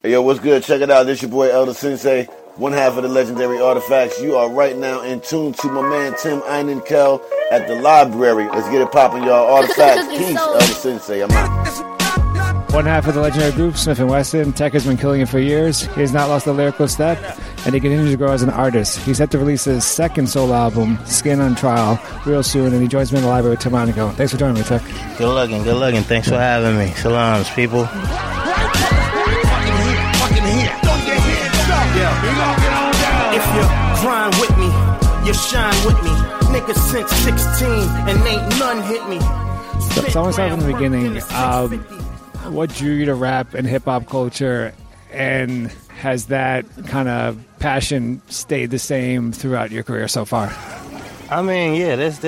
Hey, yo, what's good? Check it out. This your boy, Elder Sensei, one half of the legendary Artifacts. You are right now in tune to my man, Tim Einenkel, at the library. Let's get it poppin', y'all. Artifacts, peace, Elder Sensei. I'm out. One half of the legendary group, Smif-N-Wessun. Tech has been killing it for years. He has not lost a lyrical step, and he continues to grow as an artist. He's set to release his second solo album, Skin on Trial, real soon, and he joins me in the library with Timonico. Thanks for joining me, Tech. Good looking. Thanks for having me. Salams, people. If you grind with me, you shine with me. Niggas since 16 and ain't none hit me. So I want to start from the beginning. What drew you to rap and hip-hop culture, and has that kind of passion stayed the same throughout your career so far? I mean, yeah, this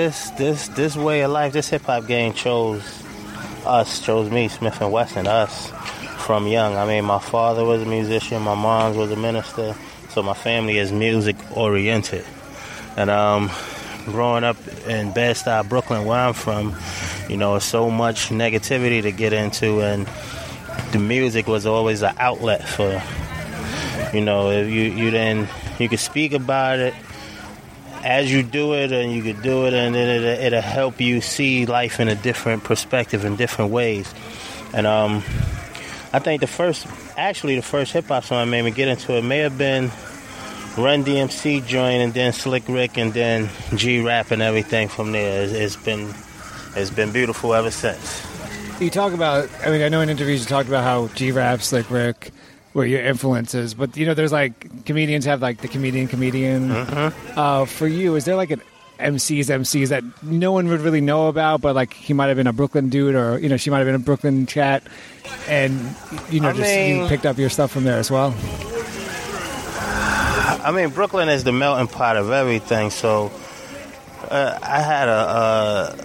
way of life, this hip-hop game chose me, Smif-N-Wessun, us. From young. I mean, my father was a musician, my mom was a minister, so my family is music-oriented. And growing up in Bed-Stuy, Brooklyn, where I'm from, you know, so much negativity to get into, and the music was always an outlet for, you know, if you could speak about it as you do it, and you could do it, and it'll help you see life in a different perspective, in different ways. And I think the first hip-hop song I made me get into it may have been Run DMC joint, and then Slick Rick, and then G Rap, and everything from there. It's been beautiful ever since. You talk about, I mean, I know in interviews you talked about how G Rap, Slick Rick were your influences, but, you know, there's like, comedians have like the comedian. Mm-hmm. For you, is there like an MCs that no one would really know about, but like he might have been a Brooklyn dude, or, you know, she might have been a Brooklyn chat, and, you know, you picked up your stuff from there as well? I mean, Brooklyn is the melting pot of everything, so I had a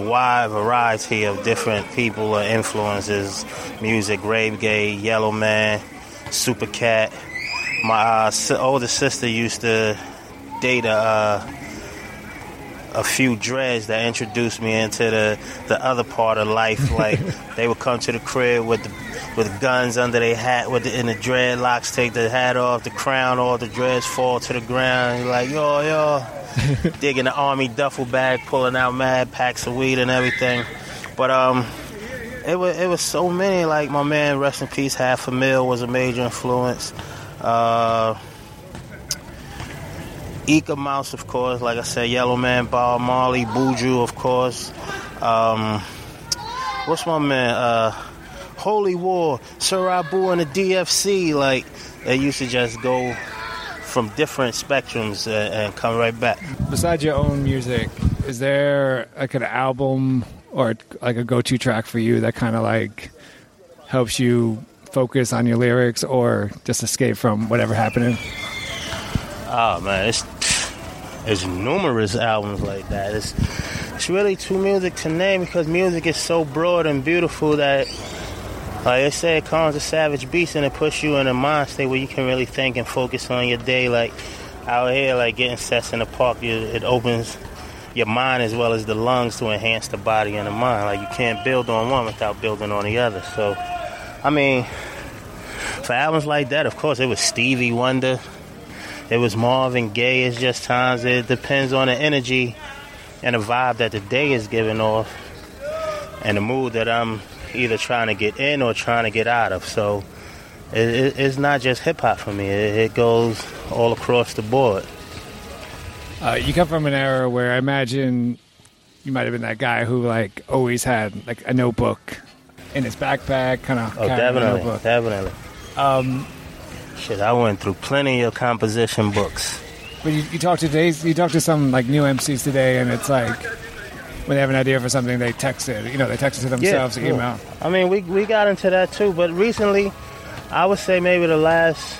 wide variety of different people or influences, music, Rave Gay, Yellow Man, Super Cat. My older sister used to date a few dreads that introduced me into the other part of life. Like, they would come to the crib with guns under their hat, in the dreadlocks, take the hat off, the crown off, the dreads fall to the ground. You're like, yo, digging the army duffel bag, pulling out mad packs of weed and everything. But it was so many. Like, my man, rest in peace, Half a Mill was a major influence. Eek-A-Mouse, of course, like I said, Yellow Man, Bob Marley, Buju, of course. What's my man? Holy War, Sarabu, and the DFC. Like, they used to just go from different spectrums and come right back. Besides your own music, is there like an album or like a go-to track for you that kind of like helps you focus on your lyrics or just escape from whatever happening? Oh man, it's numerous albums like that. It's really too music to name, because music is so broad and beautiful that, like they say, it calms a savage beast, and it puts you in a mind state where you can really think and focus on your day. Like out here, like getting sets in the park, it opens your mind as well as the lungs to enhance the body and the mind. Like, you can't build on one without building on the other. So, I mean, for albums like that, of course, it was Stevie Wonder. It was Marvin Gaye. It's just times. It depends on the energy and the vibe that the day is giving off and the mood that I'm either trying to get in or trying to get out of. So it's not just hip-hop for me. It goes all across the board. You come from an era where I imagine you might have been that guy who, like, always had, like, a notebook in his backpack, kind of. Oh, definitely. Shit, I went through plenty of composition books. But you talk to some, like, new MCs today, and it's like, when they have an idea for something, they text it. You know, they text it to themselves, yeah, cool. Email. I mean, we got into that too, but recently, I would say maybe it's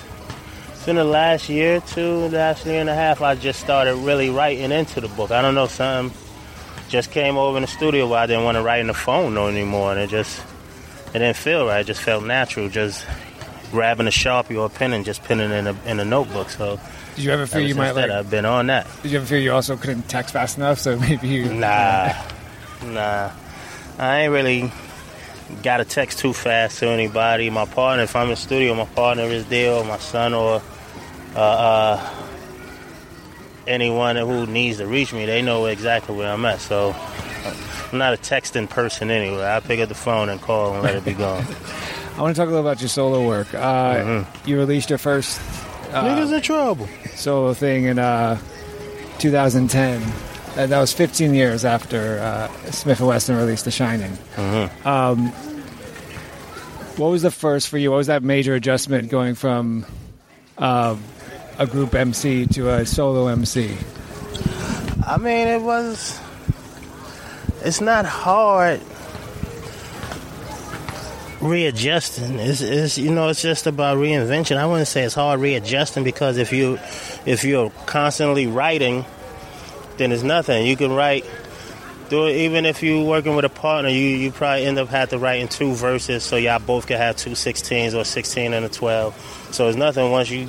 been the last year or two, last year and a half, I just started really writing into the book. I don't know, something just came over in the studio where I didn't want to write in the phone anymore, and it didn't feel right. It just felt natural, just grabbing a Sharpie or a pen and just pinning in a notebook. So did you ever feel you might like? I've been on that. Did you ever feel you also couldn't text fast enough? So maybe you. Nah. I ain't really got to text too fast to anybody. My partner, if I'm in the studio, my partner is there, or my son, or anyone who needs to reach me, they know exactly where I'm at. So I'm not a texting person anyway. I pick up the phone and call and let it be gone. I want to talk a little about your solo work. You released your first Niggas in Trouble solo thing in 2010. That was 15 years after Smif-N-Wessun released The Shining. Mm-hmm. What was the first for you? What was that major adjustment going from a group MC to a solo MC? I mean, it's not hard readjusting. It's you know, it's just about reinvention. I wouldn't say it's hard readjusting, because if you're constantly writing, then it's nothing. You can write, even if you're working with a partner, you probably end up having to write in two verses, so y'all both can have two 16s or 16 and a 12. So it's nothing. Once you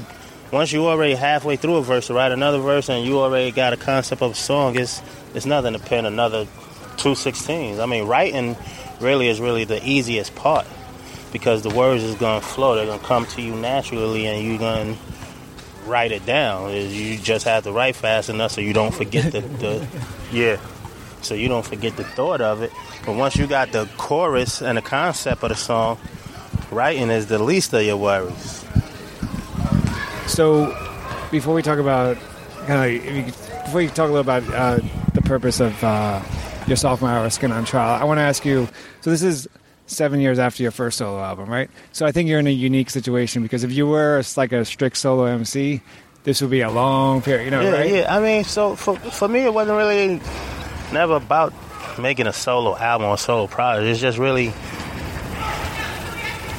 already halfway through a verse, to write another verse, and you already got a concept of a song, it's nothing to pen another two 16s. I mean, writing really is really the easiest part, because the words is going to flow. They're going to come to you naturally, and you're going to write it down. You just have to write fast enough so you don't forget the thought of it. But once you got the chorus and the concept of the song, writing is the least of your worries. So before we talk about the purpose of your sophomore hour Skin on Trial, I want to ask you, so this is 7 years after your first solo album, right? So I think you're in a unique situation, because if you were like a strict solo MC, this would be a long period, you know, yeah, right? Yeah, I mean, so for me, it wasn't really never about making a solo album or solo project. It's just really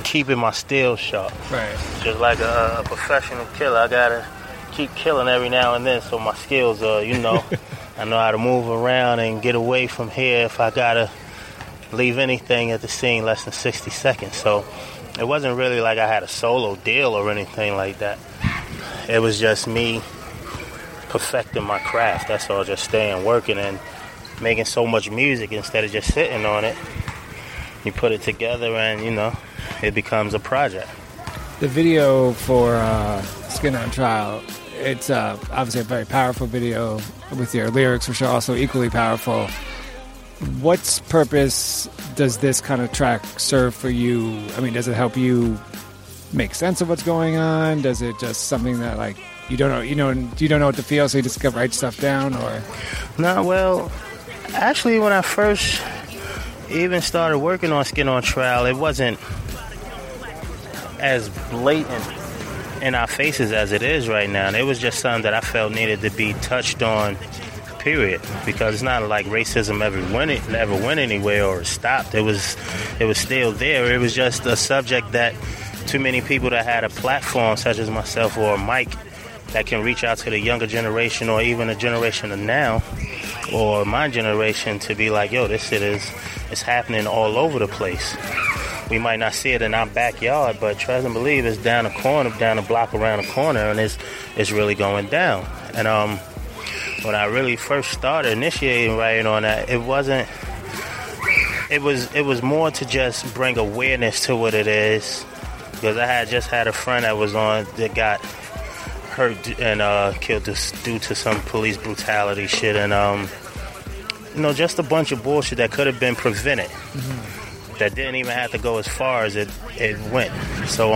keeping my steel sharp. Right. Just like a professional killer, I gotta keep killing every now and then, so my skills are, you know, I know how to move around and get away from here if I gotta leave anything at the scene less than 60 seconds. So it wasn't really like I had a solo deal or anything like that. It was just me perfecting my craft. That's all, just staying working and making so much music instead of just sitting on it. You put it together and, you know, it becomes a project. The video for Skin on Trial, it's obviously a very powerful video with your lyrics, which are also equally powerful. What purpose does this kind of track serve for you? I mean, does it help you make sense of what's going on? Does it just something that, like, you don't know what to feel, so you just write stuff down, or? No, well, actually, when I first even started working on Skin on Trial, it wasn't as blatant in our faces as it is right now. And it was just something that I felt needed to be touched on, period, because it's not like racism ever went anywhere or stopped. It was still there. It was just a subject that too many people that had a platform such as myself or Mike that can reach out to the younger generation or even the generation of now or my generation to be like, yo, this shit is happening all over the place. We might not see it in our backyard, but trust and believe it's down the corner, down the block, around the corner, and it's really going down. And when I really first started initiating writing on that, it was more to just bring awareness to what it is, because I had just had a friend that was on that got hurt and killed due to some police brutality shit, and just a bunch of bullshit that could have been prevented. Mm-hmm. that didn't even have to go as far as it went. So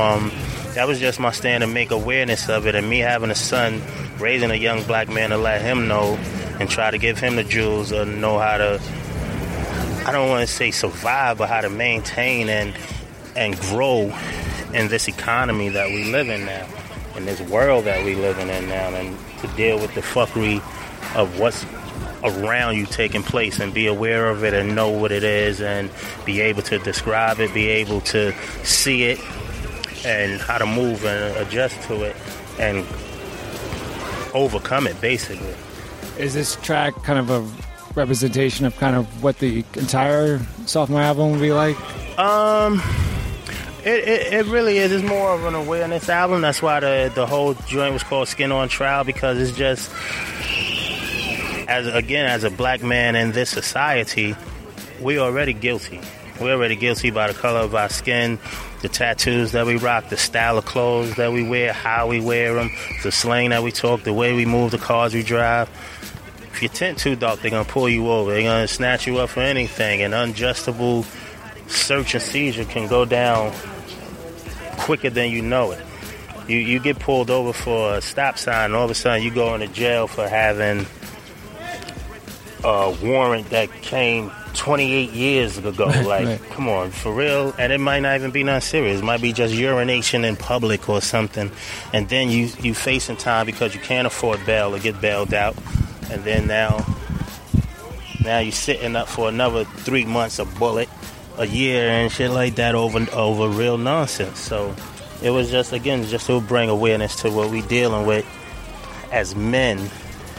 that was just my stand to make awareness of it, and me having a son, raising a young black man to let him know and try to give him the jewels and know how to, I don't want to say survive, but how to maintain and grow in this economy that we live in now, in this world that we living in now, and to deal with the fuckery of what's around you taking place and be aware of it and know what it is and be able to describe it, be able to see it and how to move and adjust to it and overcome it, basically. Is this track kind of a representation of kind of what the entire sophomore album will be like? It really is. It's more of an awareness album. That's why the whole joint was called Skin on Trial, because it's just, as a black man in this society, we're already guilty. We're already guilty by the color of our skin, the tattoos that we rock, the style of clothes that we wear, how we wear them, the slang that we talk, the way we move, the cars we drive. If your tint too dark, they're going to pull you over. They're going to snatch you up for anything. An unjustifiable search and seizure can go down quicker than you know it. You get pulled over for a stop sign, and all of a sudden you go into jail for having a warrant that came 28 years ago. Come on, for real? And it might not even be nothing serious. It might be just urination in public or something. And then you facing time because you can't afford bail or get bailed out. And then now you're sitting up for another 3 months, a bullet, a year and shit like that over real nonsense. So it was just, again, just to bring awareness to what we dealing with as men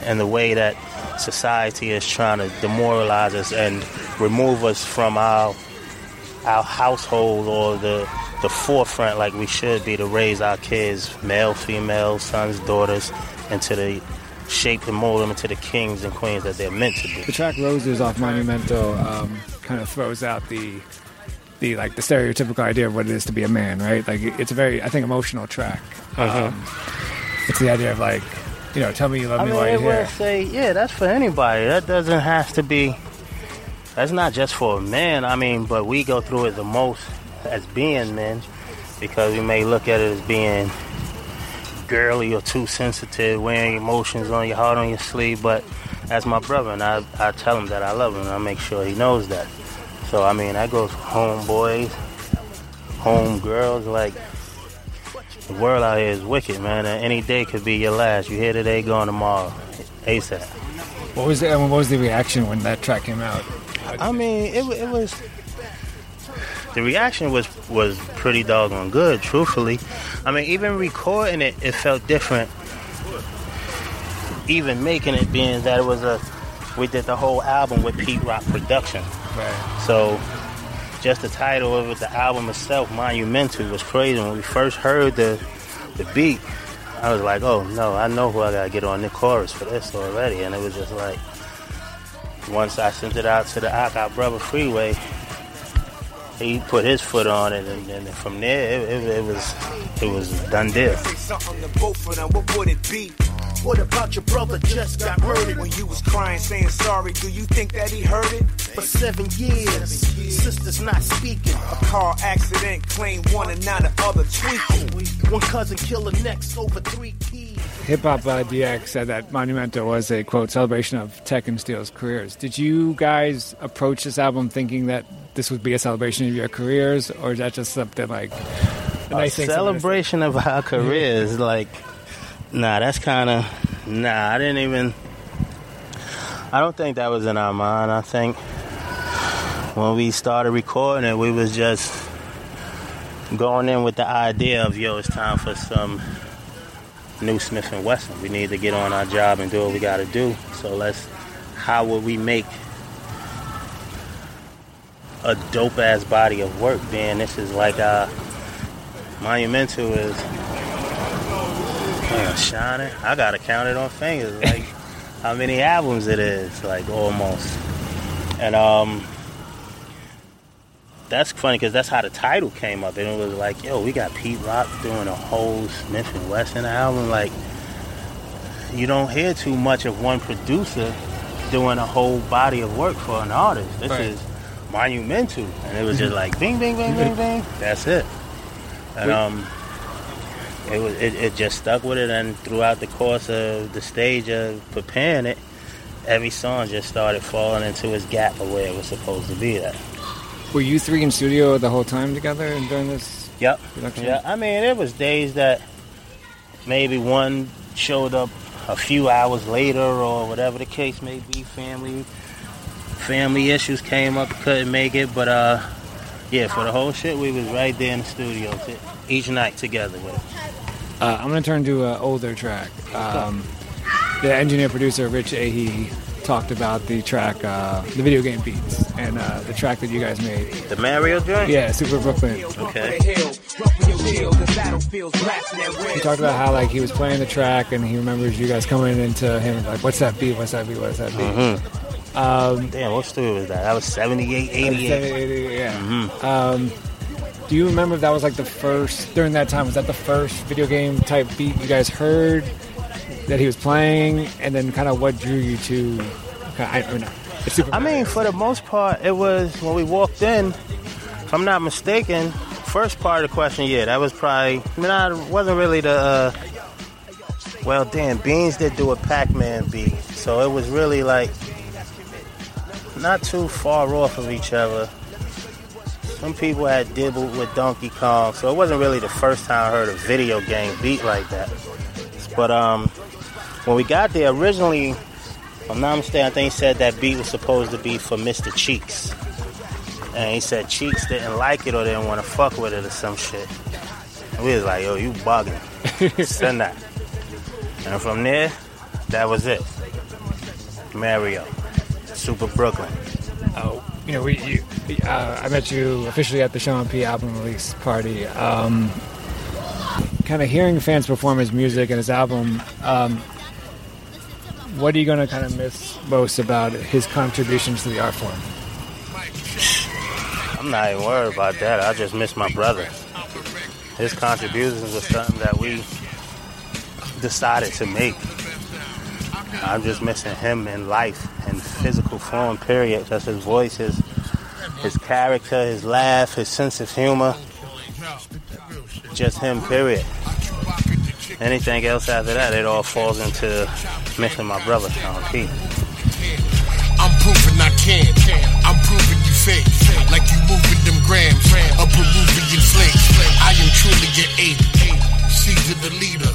and the way that society is trying to demoralize us and remove us from our household or the forefront like we should be to raise our kids, male, female, sons, daughters, into the shape and mold them into the kings and queens that they're meant to be. The track Roses off Monumental kind of throws out the like the stereotypical idea of what it is to be a man, right? Like, it's a very, I think, emotional track. It's the idea of, like, you know, tell me you love me while you're here. I would say, yeah, that's for anybody. That doesn't have to be, that's not just for a man. I mean, but we go through it the most as being men, because we may look at it as being girly or too sensitive, wearing emotions on your heart on your sleeve. But as my brother, and I tell him that I love him, and I make sure he knows that. So I mean, that goes for homeboys, homegirls. Like, the world out here is wicked, man, and any day could be your last. You here today, gone tomorrow, ASAP. What was the reaction when that track came out? I mean, it was, the reaction was pretty doggone good, truthfully. I mean, even recording it, it felt different. Even making it, being that it was we did the whole album with Pete Rock production. Right. So just the title of it, the album itself, Monumental, was crazy. When we first heard the beat, I was like, oh no, I know who I gotta get on the chorus for this already. And it was just like, once I sent it out to the Our brother Freeway, he put his foot on it, and from there it was done deal. What about your brother just got murdered? When you was crying, saying sorry, do you think that he heard it? For 7 years, sisters not speaking. A car accident, claim one and not the other, tweaking. One cousin killed the next over 3 kids. Hip-Hop DX said that Monumental was a, quote, celebration of Tech and Steel's careers. Did you guys approach this album thinking that this would be a celebration of your careers, or is that just something like a nice celebration of our careers? Like, nah, that's kind of, nah, I didn't even, I don't think that was in our mind. I think when we started recording it, we was just going in with the idea of, yo, it's time for some new Smif-N-Wessun. We need to get on our job and do what we got to do. So how would we make a dope-ass body of work, man? This is like our Monumental is shining. I got to count it on fingers, like how many albums it is, like almost. And that's funny because that's how the title came up. And it was like, yo, we got Pete Rock doing a whole Smif-N-Wessun album. Like, you don't hear too much of one producer doing a whole body of work for an artist. This is Monumental, and it was just like bing, bing, bing, bing, bing. That's it. And it just stuck with it, and throughout the course of the stage of preparing it, every song just started falling into its gap of where it was supposed to be at. Were you three in studio the whole time together and during this production? Yeah, I mean, there was days that maybe one showed up a few hours later or whatever the case may be. Family issues came up, couldn't make it, but yeah, for the whole shit, we was right there in the studio each night together with it. I'm going to turn to an older track. The engineer-producer, Rich Ahee, talked about the track, the video game beats, and the track that you guys made. The Mario joint? Yeah, Super Brooklyn. Okay. He talked about how, like, he was playing the track, and he remembers you guys coming into him, like, what's that beat, what's that beat, what's that beat? Mm-hmm. Damn, what story was that? That was 78, 88. Yeah. Mm-hmm. Do you remember if that was like the first, during that time, was that the first video game type beat you guys heard that he was playing? And then kind of what drew you to, I mean, for the most part, it was when we walked in, if I'm not mistaken, first part of the question, yeah, that was probably, it wasn't really the, well, damn, Beans did do a Pac-Man beat. So it was really like, not too far off of each other. Some people had dibbled with Donkey Kong, so it wasn't really the first time I heard a video game beat like that. But when we got there, originally, if I'm not mistaken, I think he said that beat was supposed to be for Mr. Cheeks. And he said Cheeks didn't like it or didn't want to fuck with it or some shit. And we was like, yo, you bugging. Send that. And from there, that was it. Mario. Super Brooklyn. Oh, you know, I met you officially at the Sean P album release party. Kind of hearing fans perform his music and his album, what are you going to kind of miss most about his contributions to the art form? I'm not even worried about that. I just miss my brother. His contributions were something that we decided to make. I'm just missing him in life, in physical form, period. Just his voice, his character, his laugh, his sense of humor. Just him, period. Anything else after that, it all falls into missing my brother, Sean P. I'm proving I can. I'm proving you fake. Like you moving them grams, a Peruvian flakes. I am truly your ape. Caesar the leader.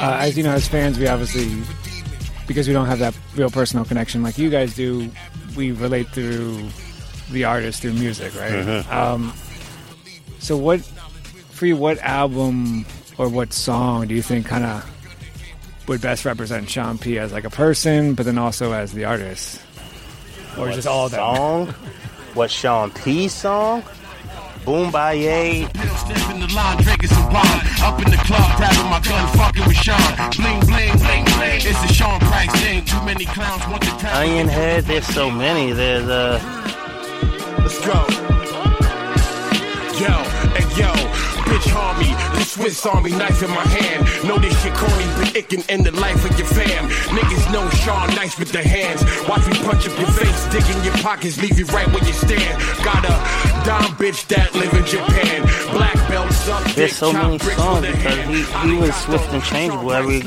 As you know, as fans, we obviously, because we don't have that real personal connection like you guys do, we relate through the artist through music, right? Mm-hmm. So what album or what song do you think kind of would best represent Sean P as like a person, but then also as the artist? Or what just all that song? What Sean P song? Boom by yay. Step in the line, drinking some wine. Up in the club, grabbing my gun, fucking with Sean. Bling, bling, bling, bling. It's a Sean Price thing. Too many clowns want the crowd. Onion Head, there's so many. There's Let's go. Yo, and yo. Bitch Harvey, the Swiss Army knife in my hand. Know this shit corny, but it can end the life of your fam. Niggas know Sean nice with their hands. Watch me punch up your face, dig in your pockets, leave you right where you stand. Got a dime bitch that live in Japan. Black belts up. There's so many songs because he was swift and changeable. Every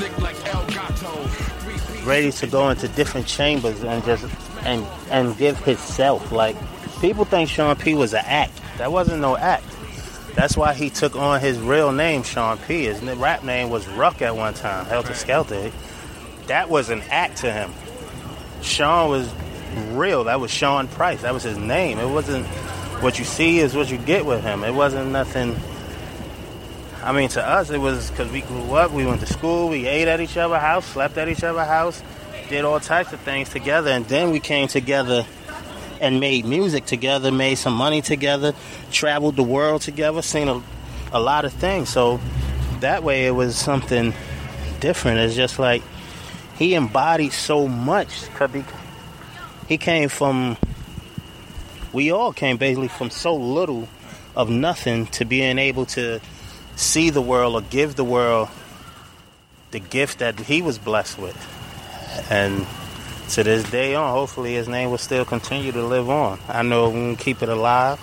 ready to go into different chambers and just and give himself. Like people think Sean P was an act. That wasn't no act. That's why he took on his real name, Sean P. His rap name was Ruck at one time, Helter Skelter. That was an act to him. Sean was real. That was Sean Price. That was his name. It wasn't. What you see is what you get with him. It wasn't nothing. I mean, to us, it was because we grew up, we went to school, we ate at each other's house, slept at each other's house, did all types of things together, and then we came together and made music together, made some money together, traveled the world together, seen a lot of things. So that way it was something different. It's just like he embodied so much because he came from... We all came basically from so little of nothing to being able to see the world or give the world the gift that he was blessed with. And to this day on. Hopefully his name will still continue to live on. I know we're going to keep it alive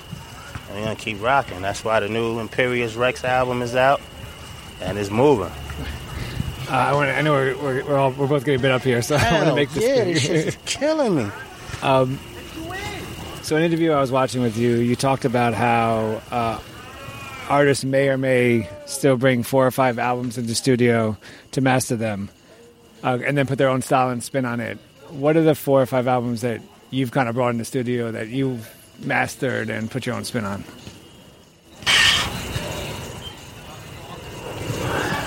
and we're going to keep rocking. That's why the new Imperious Rex album is out and it's moving. I know we're both getting bit up here, so I want to make this. Yeah, this is killing me. So an interview I was watching with you, you talked about how artists may or may still bring 4 or 5 albums into studio to master them, and then put their own style and spin on it. What are the 4 or 5 albums that you've kind of brought in the studio that you've mastered and put your own spin on?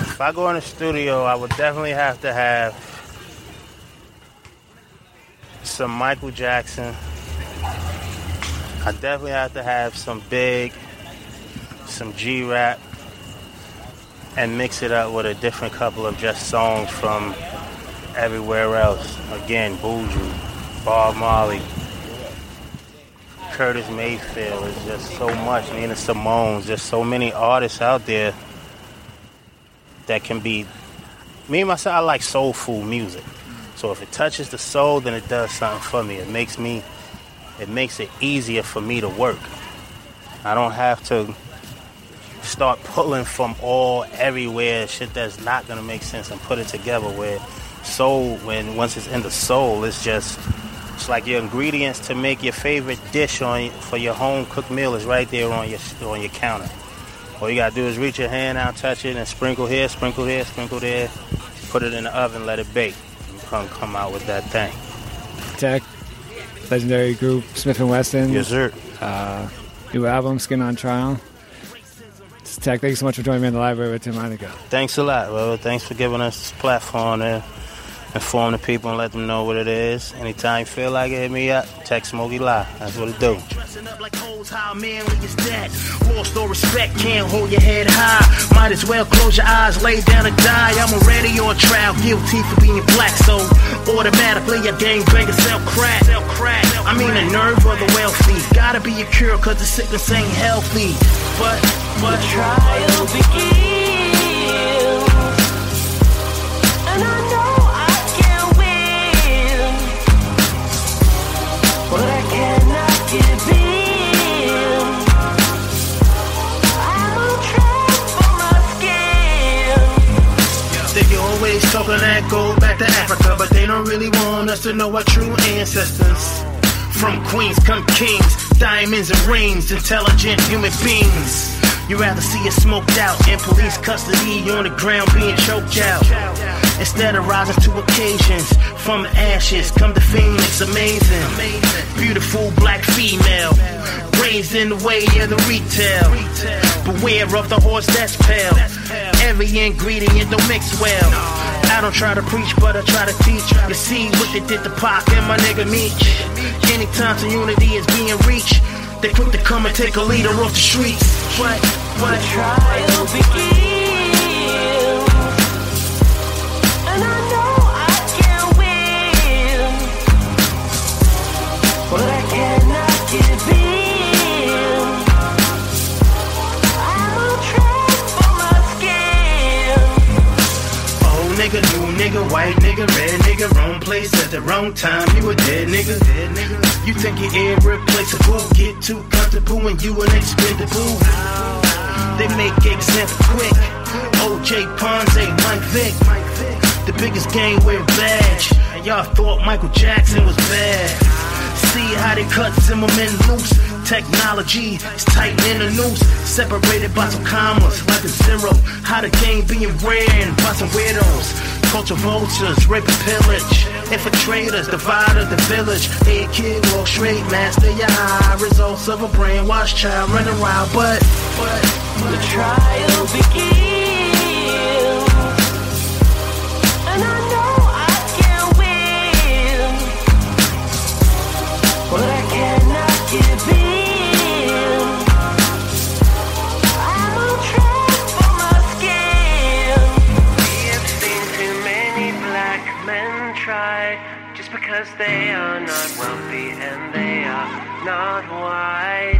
If I go in the studio, I would definitely have to have some Michael Jackson. I definitely have to have some Big, some G Rap, and mix it up with a different couple of just songs from everywhere else. Again, Buju, Bob Marley, Curtis Mayfield. It's just so much. Nina Simone's. There's so many artists out there that can be. Me and myself, I like soulful music. So if it touches the soul, then it does something for me. It makes it easier for me to work. I don't have to start pulling from everywhere shit that's not gonna make sense and put it together. Where soul, when once it's in the soul, it's like your ingredients to make your favorite dish for your home cooked meal is right there on your counter. All you gotta do is reach your hand out, touch it, and sprinkle here, sprinkle there, sprinkle there. Put it in the oven, let it bake. And come out with that thing. Tech, legendary group, Smif-N-Wessun. Yes, sir. New album, Skin on Trial. It's Tech, thank you so much for joining me in the library with Timonico. Thanks a lot, brother. Thanks for giving us this platform to inform the people and let them know what it is. Anytime you feel like it, hit me up. Text Smokey Live. That's what it do. Dressing up like hoes, how man when you're dead. Lost all respect, can't hold your head high. Might as well close your eyes, lay down and die. I'm already on trial, guilty for being black. So automatically your gang banger sell crack. I mean the nerve of the wealthy. Gotta be a cure cause the sickness ain't healthy. But the trial begins. And I know but I cannot give in. I will try for my skin. They always talking that go back to Africa, but they don't really want us to know our true ancestors. From queens come kings, diamonds and rings, intelligent human beings. You'd rather see us smoked out in police custody on the ground being choked out. Instead of rising to occasions, from ashes come the fame, it's amazing. Beautiful black female, raised in the way of the retail. Beware of the horse that's pale, every ingredient don't mix well. I don't try to preach, but I try to teach. You see what they did to Pac and my nigga Meech. Anytime some unity is being reached, they quick to come and take a leader off the streets. What the trial begins, and I know I can win, but I cannot give in. I will try for my skin. Old nigga, new nigga, white nigga, red nigga, wrong place at the wrong time. You a dead nigga. You think you're irreplaceable, get too comfortable and you an expendable. They make example quick, OJ Ponze, Mike Vick. The biggest gang wearing badge, and y'all thought Michael Jackson was bad. See how they cut Zimmerman loose, technology is tightening the noose. Separated by some commas, like a zero. How the game being ran by some weirdos. Culture vultures, rape and pillage, infiltrators, divided the village. Hey kid, walk straight, master your eye. Results of a brainwashed child run around, but the trial begins, and I know I can win, but I cannot give in. I will try for my skin. We have seen too many black men try. Just because they are not wealthy and they are not white.